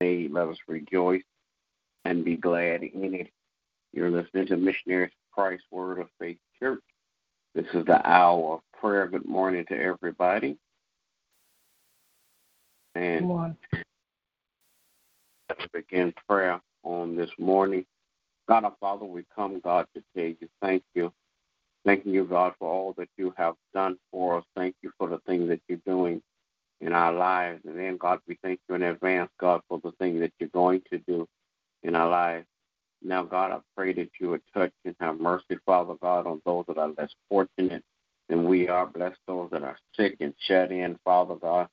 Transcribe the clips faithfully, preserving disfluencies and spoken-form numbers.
Let us rejoice and be glad in it. You're listening to Missionaries of Christ, Word of Faith Church. This is the hour of prayer. Good morning to everybody. And let's begin prayer on this morning. God our Father, we come, God, to tell you thank you. Thanking you, God, for all that you have done for us. Thank you for the things that you're doing in our lives. And then, God, we thank you in advance, God, for the thing that you're going to do in our lives. Now, God, I pray that you would touch and have mercy, Father God, on those that are less fortunate than we are. Bless those that are sick and shut in, Father God.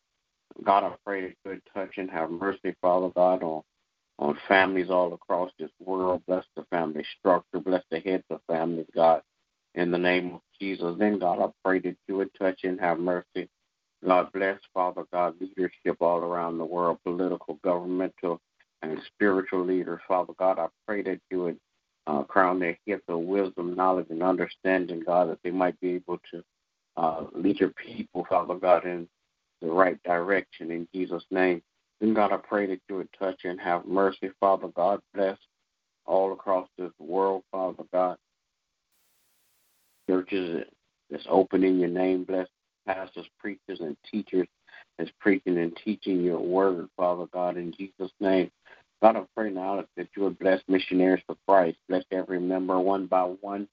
God, I pray that you would touch and have mercy, Father God, on, on families all across this world. Bless the family structure. Bless the heads of families, God, in the name of Jesus. Then, God, I pray that you would touch and have mercy. God bless, Father God, leadership all around the world, political, governmental, and spiritual leaders. Father God, I pray that you would uh, crown their gifts of wisdom, knowledge, and understanding, God, that they might be able to uh, lead your people, Father God, in the right direction in Jesus' name. Then, God, I pray that you would touch and have mercy, Father God. Bless all across this world, Father God. Churches that's open in your name, bless pastors, preachers, and teachers is preaching and teaching your word, Father God, in Jesus' name. God, I pray now that you would bless Missionaries for Christ. Bless every member one by one,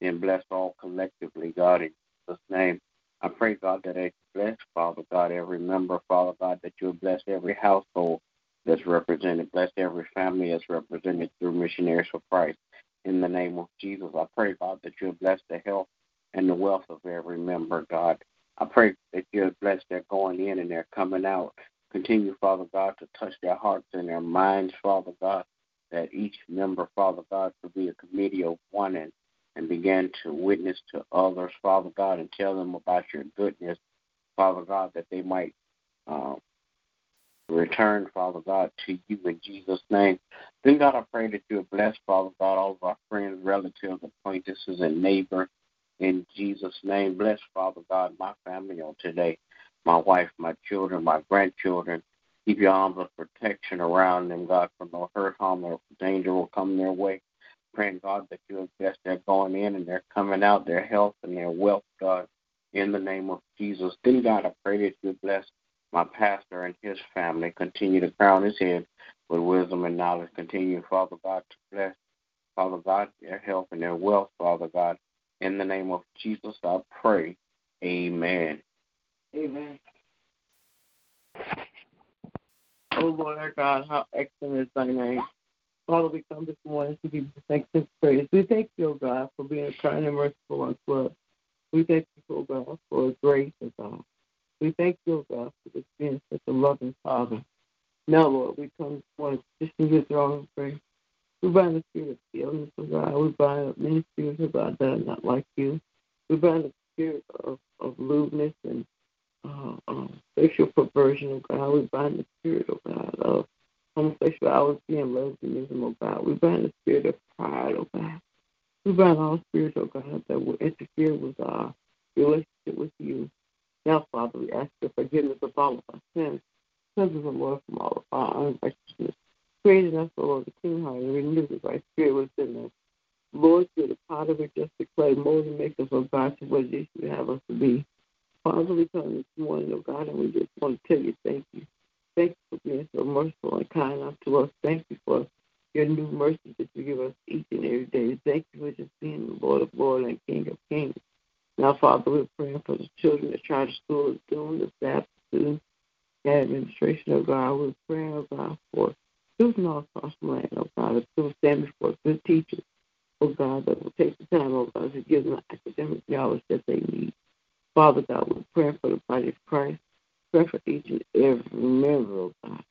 and bless all collectively, God, in Jesus' name. I pray, God, that I bless, Father God, every member, Father God, that you would bless every household that's represented. Bless every family that's represented through Missionaries for Christ. In the name of Jesus, I pray, God, that you would bless the health and the wealth of every member, God. I pray that you bless their going in and their coming out. Continue, Father God, to touch their hearts and their minds, Father God, that each member, Father God, could be a committee of one and, and begin to witness to others, Father God, and tell them about your goodness, Father God, that they might uh, return, Father God, to you in Jesus' name. Then, God, I pray that you bless, Father God, all of our friends, relatives, acquaintances, and neighbors. In Jesus' name, bless, Father God, my family on today, my wife, my children, my grandchildren. Keep your arms of protection around them, God, for no hurt, harm, or danger will come their way. Praying, God, that you bless their going in and their coming out, their health and their wealth, God, in the name of Jesus. Then, God, I pray that you bless my pastor and his family. Continue to crown his head with wisdom and knowledge. Continue, Father God, to bless, Father God, their health and their wealth, Father God. In the name of Jesus, I pray. Amen. Amen. Oh, Lord our God, how excellent is thy name. Father, we come this morning to give you thanks and praise. We thank you, O God, for being kind and merciful unto us. We thank you, O God, for your grace, O God. We thank you, O God, for being such a loving Father. Now, Lord, we come this morning to petition your throne and praise. We bind the spirit of illness, O God. We bind up many spirits, O God, that are not like you. We bind the spirit of, of lewdness and uh, um, sexual perversion, O God. We bind the spirit, O God, of homosexuality and lesbianism, O God. We bind the spirit of pride, O God. We bind all spirits, O God, that will interfere with our relationship with you. Now, Father, we ask for forgiveness of all of our sins. Cleanse us, Lord, from all of our unrighteousness. Created us, O Lord, the clean heart, and renewed the right spirit within us. Lord, through the power of just the clay, mold and make us, O God, to what you should have us to be. Father, we come this morning, O God, and we just want to tell you thank you. Thank you for being so merciful and kind unto us. Thank you for your new mercies that you give us each and every day. Thank you for just being the Lord of Lords and King of Kings. Now, Father, we're praying for the children that try to school is doing, the staff, the administration, O God. We're praying, O God, for students all across the land, oh God, that students stand before good teachers, oh God, that will take the time, oh God, to give them the academic knowledge that they need. Father God, we pray for the body of Christ, pray for each and every member, oh God.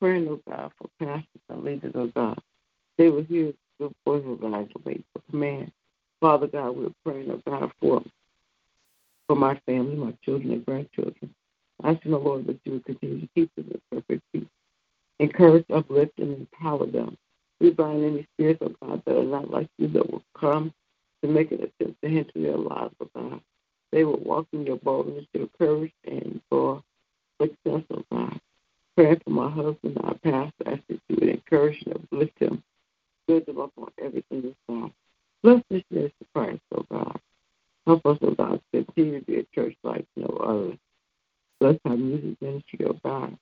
praying, oh God, for pastors and leaders, oh God. They will hear the voice of God, the way of man. Father God, we're praying, oh God, for, for my family, my children and grandchildren. I ask you, Lord, that you would continue to keep them in perfect peace. Encourage, uplift, and empower them. We bind any spirits, oh God, that are not like you, that will come to make an attempt to enter their lives, oh God. They will walk in your boldness, your courage, and your success, oh God. Praying for my husband, our pastor, I ask that you would encourage and uplift him, build him up on everything that's God. Bless this ministry of Christ, oh God. Help us, oh God, to continue to be a church like no other. Bless our music ministry, oh God.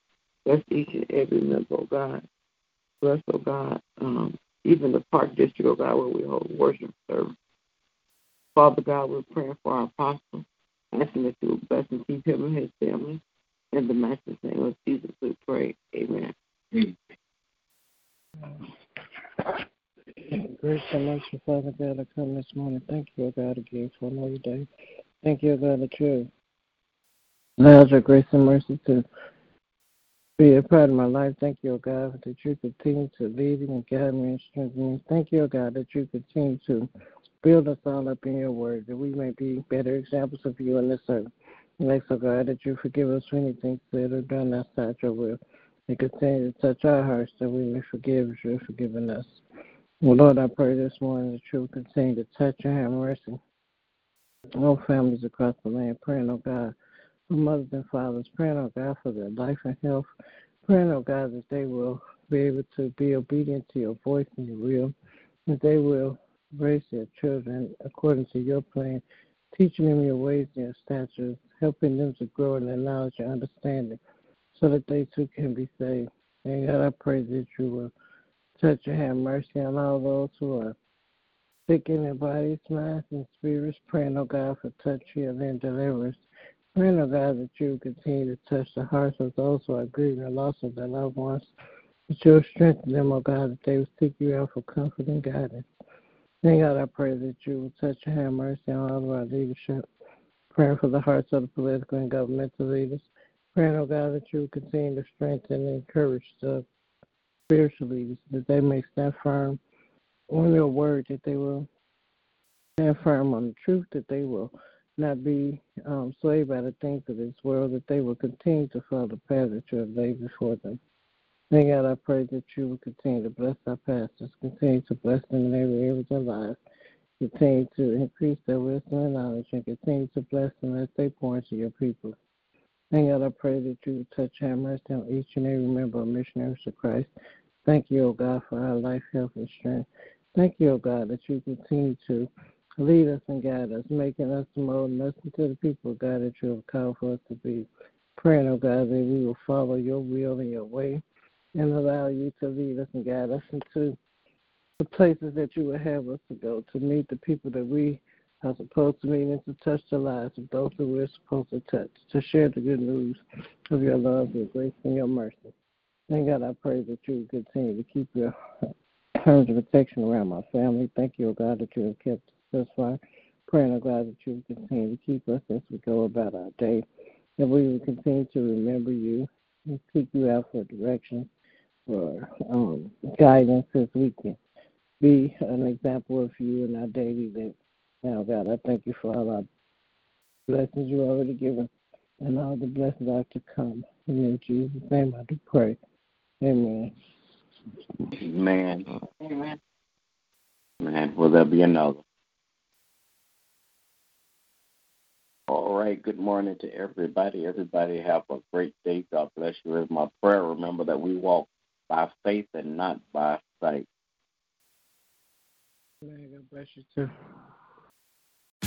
Bless each and every member, oh God. Bless, oh God, um, even the Park District, oh God, where we hold worship service. Father God, we're praying for our apostle, asking that you would bless and keep him and his family. In the master's name of Jesus, we pray. Amen. Grace and mercy, Father God, I come this morning. Thank you, O God, again for another day. Thank you, O God, that you allowed your grace and mercy to be a part of my life. Thank you, O God, that you continue to lead me and guide me and strengthen me. Thank you, O God, that you continue to build us all up in your word, that we may be better examples of you on this earth. And ask, O God, that you forgive us for anything said or done outside your will. And continue to touch our hearts that we may forgive as you have forgiven us. Well, Lord, I pray this morning that you will continue to touch and have mercy on all families across the land. Praying, O God, for mothers and fathers. Praying, O God, for their life and health. Praying, O God, that they will be able to be obedient to your voice and your will. That they will raise their children according to your plan, teaching them your ways and your statutes, helping them to grow in their knowledge and understanding so that they too can be saved. And God, I pray that you will touch and have mercy on all those who are sick in their bodies, minds, and spirits. Praying, oh God, for touch, healing, and deliverance. Praying, oh God, that you continue to touch the hearts of those who are grieving the loss of their loved ones. That you will strengthen them, oh God, that they will seek you out for comfort and guidance. Thank God, I pray that you will touch and have mercy on all of our leadership. Praying for the hearts of the political and governmental leaders. Praying, oh God, that you will continue to strengthen and encourage the spiritual leaders, that they may stand firm on your word, that they will stand firm on the truth, that they will not be um, swayed by the things of this world, that they will continue to follow the path that you have laid before them. Thank God, I pray that you will continue to bless our pastors, continue to bless them in every area of their lives, continue to increase their wisdom and knowledge, and continue to bless them as they pour into your people. Thank God, I pray that you will touch and have mercy on each and every member of Missionaries of Christ. Thank you, O God, for our life, health, and strength. Thank you, O God, that you continue to lead us and guide us, making us mold and listen to the people, God, that you have called for us to be. Praying, O God, that we will follow your will and your way, and allow you to lead us and guide us into the places that you would have us to go, to meet the people that we are supposed to meet, and to touch the lives of those that we're supposed to touch, to share the good news of your love, your grace, and your mercy. Thank God, I pray that you continue to keep your arms of protection around my family. Thank you, O God, that you have kept us thus far. Praying, O God, that you continue to keep us as we go about our day, that we will continue to remember you and seek you out for direction, for um, guidance, as we can be an example of you in our daily life. Now, God, I thank you for all our blessings you already given and all the blessings are to come. And in Jesus' name I do pray. Amen. Amen. Amen. Amen. Will there be another? All right, good morning to everybody. Everybody have a great day. God bless you. Is my prayer. Remember that we walk by faith and not by sight. God bless you too.